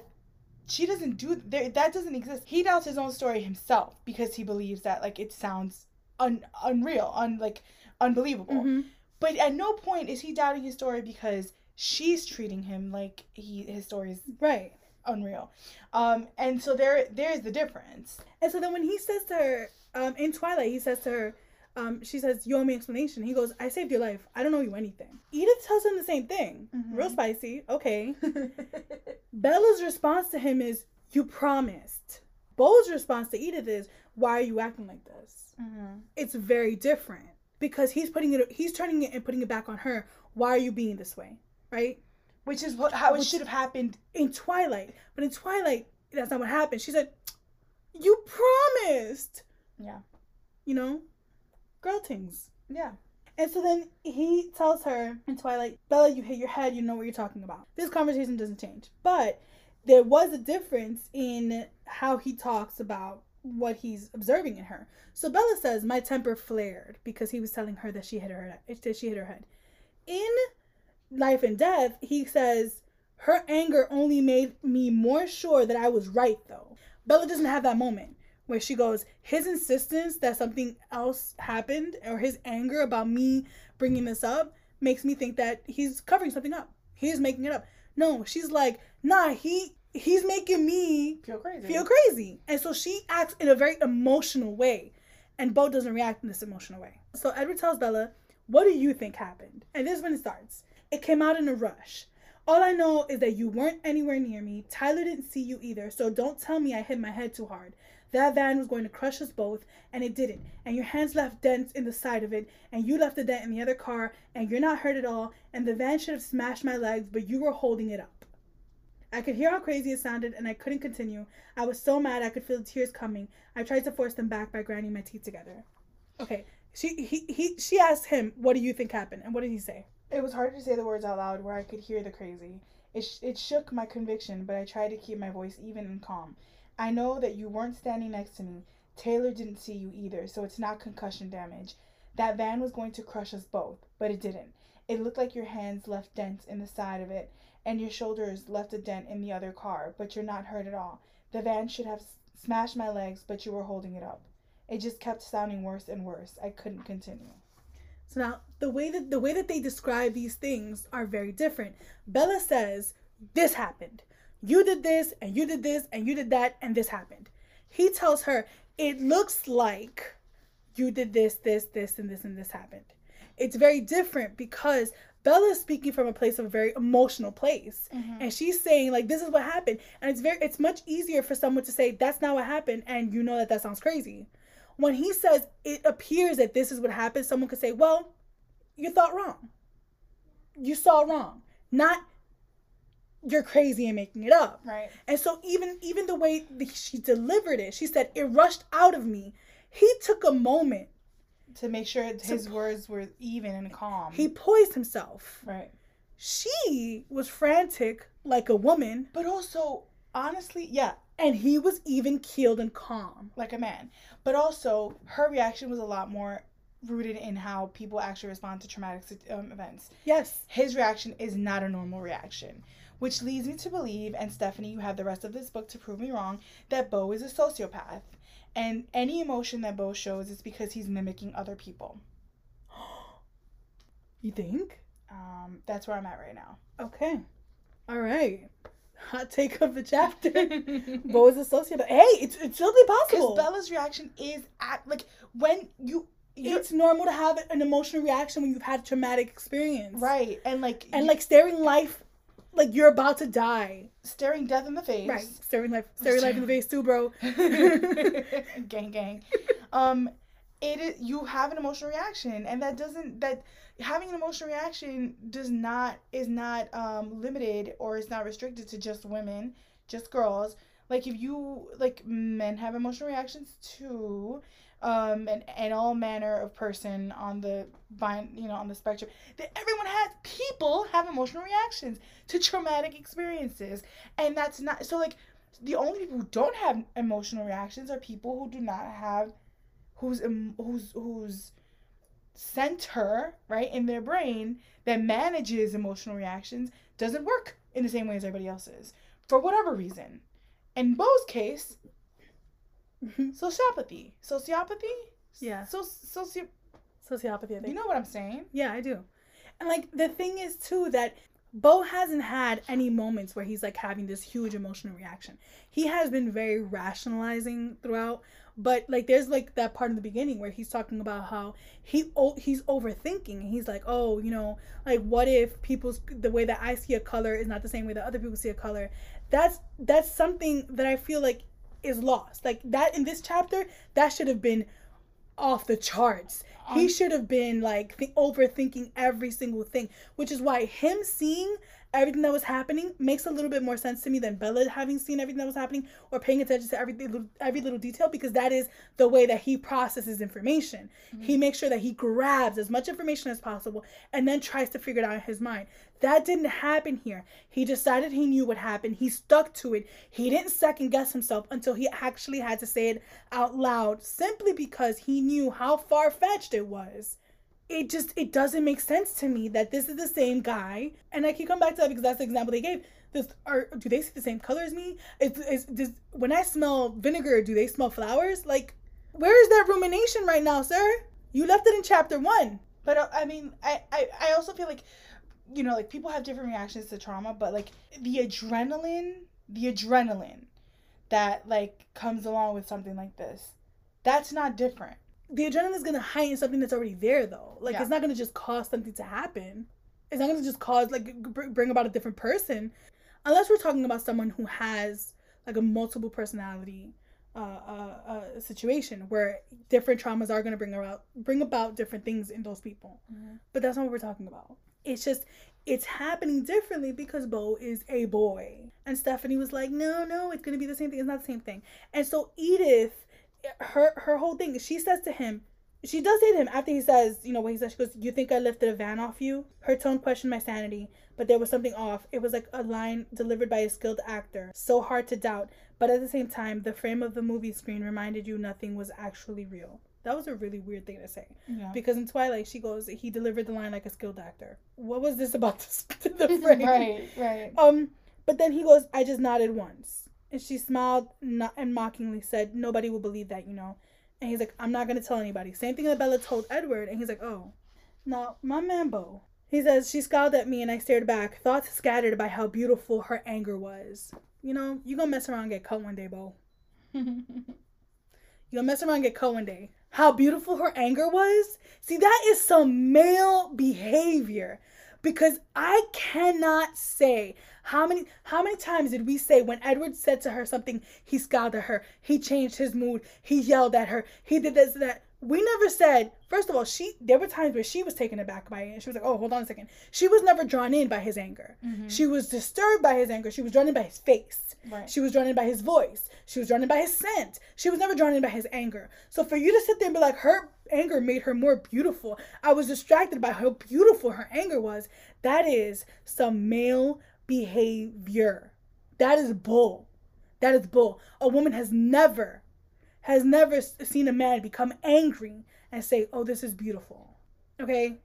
she doesn't do that doesn't exist. He doubts his own story himself because he believes that like it sounds unbelievable. Mm-hmm. But at no point is he doubting his story because she's treating him like his story is unreal. And so there is the difference. And so then when he says to her, in Twilight, he says to her, she says, you owe me an explanation. He goes, I saved your life. I don't owe you anything. Edith tells him the same thing. Mm-hmm. Real spicy. Okay. Bella's response to him is, you promised. Beau's response to Edith is, why are you acting like this? Mm-hmm. It's very different. Because he's turning it and putting it back on her. Why are you being this way, right? Which is how it should have happened in Twilight. But in Twilight, that's not what happened. She said, "You promised." Yeah. You know, girl things. Yeah. And so then he tells her in Twilight, Bella, you hit your head. You know what you're talking about. This conversation doesn't change, but there was a difference in how he talks about what he's observing in her. So Bella says, my temper flared, because he was telling her that she hit her head. In Life and Death, he says, Her anger only made me more sure that I was right, though. Bella doesn't have that moment where she goes, his insistence that something else happened or his anger about me bringing this up makes me think that he's covering something up. He's making it up. No, she's like, nah, he's making me feel crazy. And so she acts in a very emotional way. And Beau doesn't react in this emotional way. So Edward tells Bella, what do you think happened? And this is when it starts. It came out in a rush. All I know is that you weren't anywhere near me. Tyler didn't see you either. So don't tell me I hit my head too hard. That van was going to crush us both, and it didn't. And your hands left dents in the side of it, and you left a dent in the other car, and you're not hurt at all, and the van should have smashed my legs, but you were holding it up. I could hear how crazy it sounded, and I couldn't continue. I was so mad I could feel the tears coming. I tried to force them back by grinding my teeth together. Okay, she asked him, what do you think happened? And what did he say? It was hard to say the words out loud where I could hear the crazy. It shook my conviction, but I tried to keep my voice even and calm. I know that you weren't standing next to me. Taylor didn't see you either, so it's not concussion damage. That van was going to crush us both, but it didn't. It looked like your hands left dents in the side of it, and your shoulders left a dent in the other car, but you're not hurt at all. The van should have smashed my legs, but you were holding it up. It just kept sounding worse and worse. I couldn't continue. So now, the way that they describe these things are very different. Bella says, this happened. You did this, and you did this, and you did that, and this happened. He tells her, it looks like you did this, this, this, and this, and this happened. It's very different because Bella's speaking from a place of a very emotional place. Mm-hmm. And she's saying, like, this is what happened. And it's much easier for someone to say, that's not what happened, and you know that sounds crazy. When he says, it appears that this is what happened, someone could say, well, you thought wrong. You saw wrong. Not... you're crazy and making it up. Right. And so even the way she delivered it, she said, it rushed out of me. He took a moment. To make sure his words were even and calm. He poised himself. Right. She was frantic like a woman. But also, honestly, yeah. And he was even keeled and calm. Like a man. But also, her reaction was a lot more rooted in how people actually respond to traumatic events. Yes. His reaction is not a normal reaction. Which leads me to believe, and Stephenie, you have the rest of this book to prove me wrong, that Beau is a sociopath. And any emotion that Beau shows is because he's mimicking other people. You think? That's where I'm at right now. Okay. All right. Hot take of the chapter. Beau is a sociopath. Hey, it's totally possible. Because Bella's reaction is, it's normal to have an emotional reaction when you've had a traumatic experience. Right. And staring life... like, you're about to die. Staring death in the face. Right. Staring life in the face too, bro. Gang, gang. You have an emotional reaction. And having an emotional reaction is not limited or is not restricted to just women, just girls. Like, men have emotional reactions too. And all manner of person on the spectrum. That everyone has, people have emotional reactions to traumatic experiences. And that's not, so like, the only people who don't have emotional reactions are people who do not have, whose center, right, in their brain that manages emotional reactions doesn't work in the same way as everybody else's. For whatever reason. In Beau's case... Sociopathy? Yeah. Sociopathy, I think. You know what I'm saying? Yeah, I do. And, like, the thing is, too, that Beau hasn't had any moments where he's, like, having this huge emotional reaction. He has been very rationalizing throughout, but, like, there's, like, that part in the beginning where he's talking about how he's overthinking. And he's like, oh, you know, like, what if the way that I see a color is not the same way that other people see a color? That's something that I feel like is lost. Like, that in this chapter, that should have been off the charts. He should have been like overthinking every single thing, which is why him seeing everything that was happening makes a little bit more sense to me than Bella having seen everything that was happening or paying attention to every little detail, because that is the way that he processes information. Mm-hmm. He makes sure that he grabs as much information as possible and then tries to figure it out in his mind. That didn't happen here. He decided he knew what happened. He stuck to it. He didn't second guess himself until he actually had to say it out loud, simply because he knew how far-fetched it was. It doesn't make sense to me that this is the same guy. And I keep coming back to that because that's the example they gave. this, or do they see the same color as me? Does, when I smell vinegar, do they smell flowers? Like, where is that rumination right now, sir? You left it in chapter 1. But I mean, I also feel like, you know, like people have different reactions to trauma, but like the adrenaline that like comes along with something like this, that's not different. The adrenaline is going to heighten something that's already there, though. Like, It's not going to just cause something to happen. It's not going to just cause, like, bring about a different person. Unless we're talking about someone who has, like, a multiple personality situation where different traumas are going to bring about different things in those people. Mm-hmm. But that's not what we're talking about. It's just, it's happening differently because Beau is a boy. And Stephenie was like, no, it's going to be the same thing. It's not the same thing. And so Edith... Her whole thing, she says to him, she does say to him after he says, you know what he says, she goes, "You think I lifted a van off you?" Her tone questioned my sanity, but there was something off. It was like a line delivered by a skilled actor, so hard to doubt, but at the same time, the frame of the movie screen reminded you nothing was actually real. That was a really weird thing to say. Yeah. Because in Twilight, she goes, "He delivered the line like a skilled actor." What was this about the frame? Right. But then he goes, "I just nodded once." And she smiled and mockingly said, "Nobody will believe that, you know." And he's like, "I'm not going to tell anybody." Same thing that Bella told Edward. And he's like, "Oh." Now, my man Beau, he says, "She scowled at me and I stared back, thoughts scattered by how beautiful her anger was." You know, you going to mess around and get cut one day, Beau. You going to mess around and get cut one day. How beautiful her anger was? See, that is some male behavior. Because I cannot say how many times did we say when Edward said to her something, he scowled at her, he changed his mood, he yelled at her, he did this, that. We never said, first of all, there were times where she was taken aback by it, and she was like, "Oh, hold on a second." She was never drawn in by his anger. Mm-hmm. She was disturbed by his anger. She was drawn in by his face. Right. She was drawn in by his voice. She was drawn in by his scent. She was never drawn in by his anger. So for you to sit there and be like, her anger made her more beautiful, I was distracted by how beautiful her anger was, that is some male behavior. That is bull. That is bull. A woman has never seen a man become angry and say, "Oh, this is beautiful." Okay?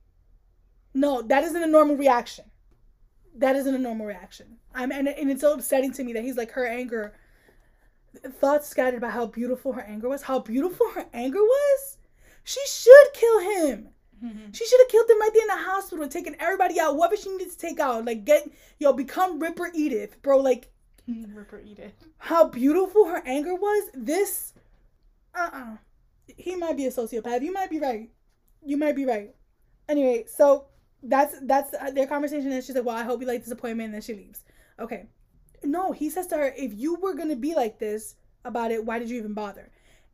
No, that isn't a normal reaction. That isn't a normal reaction. And it's so upsetting to me that he's like, her anger, thoughts scattered about how beautiful her anger was. How beautiful her anger was? She should kill him. Mm-hmm. She should have killed him right there in the hospital and taken everybody out, whoever she needed to take out. Like, become Ripper Edith, bro. Like, Ripper Edith. How beautiful her anger was? This, he might be a sociopath. You might be right. Anyway, so that's their conversation. And she's like, "Well, I hope you like this appointment." And then she leaves. Okay. No, he says to her, "If you were going to be like this about it, why did you even bother?"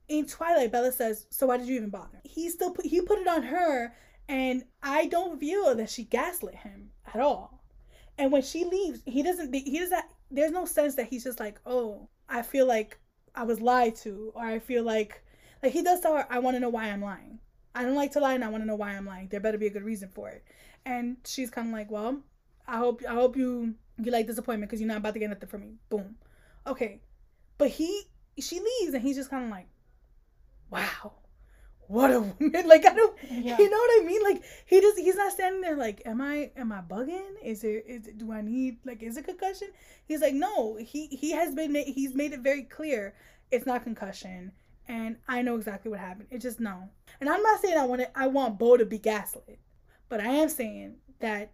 In Twilight, Bella says, "So why did you even bother?" He put it on her, and I don't feel that she gaslit him at all. And when she leaves, he doesn't, there's no sense that he's just like, "Oh, I feel like I was lied to," or I feel like he does tell her, "I want to know why I'm lying. I don't like to lie, and I want to know why I'm lying. There better be a good reason for it." And she's kind of like, "Well, I hope you like this appointment because you're not about to get nothing from me." Boom. Okay. But she leaves, and he's just kind of like, "Wow, what a woman!" Like, I don't, You know what I mean? Like, he's not standing there like, "Am I bugging? Is it concussion?" He's like, "No, he's made it very clear it's not concussion, and I know exactly what happened. It's just no." And I'm not saying I want Beau to be gaslit, but I am saying that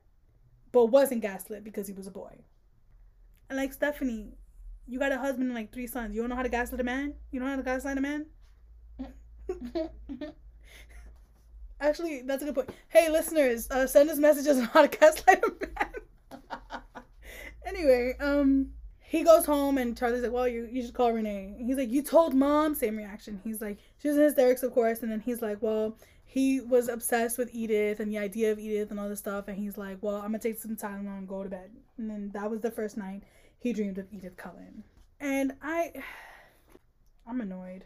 Beau wasn't gaslit because he was a boy. And like, Stephenie, you got a husband and like 3 sons. You don't know how to gaslight a man? You don't know how to gaslight a man? Actually, that's a good point. Hey, listeners, send us messages on how to gaslight a man. Anyway, he goes home and Charlie's like, "Well, you should call Renee." And he's like, "You told Mom?" Same reaction. He's like, she was in hysterics, of course. And then he's like, "Well, he was obsessed with Edith and the idea of Edith and all this stuff." And he's like, "Well, I'm gonna take some Tylenol and go to bed." And then that was the first night he dreamed of Edith Cullen. And I'm annoyed.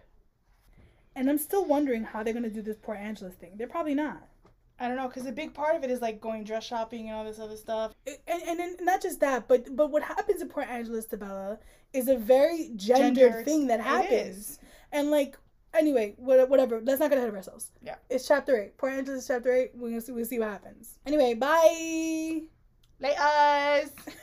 And I'm still wondering how they're going to do this Port Angeles thing. They're probably not. I don't know, because a big part of it is, like, going dress shopping and all this other stuff. And then not just that, but what happens in Port Angeles to Bella is a very gender thing that happens. And, like, anyway, whatever. Let's not get ahead of ourselves. Yeah. It's Chapter 8. Port Angeles is Chapter 8. We'll see what happens. Anyway, bye. Laters.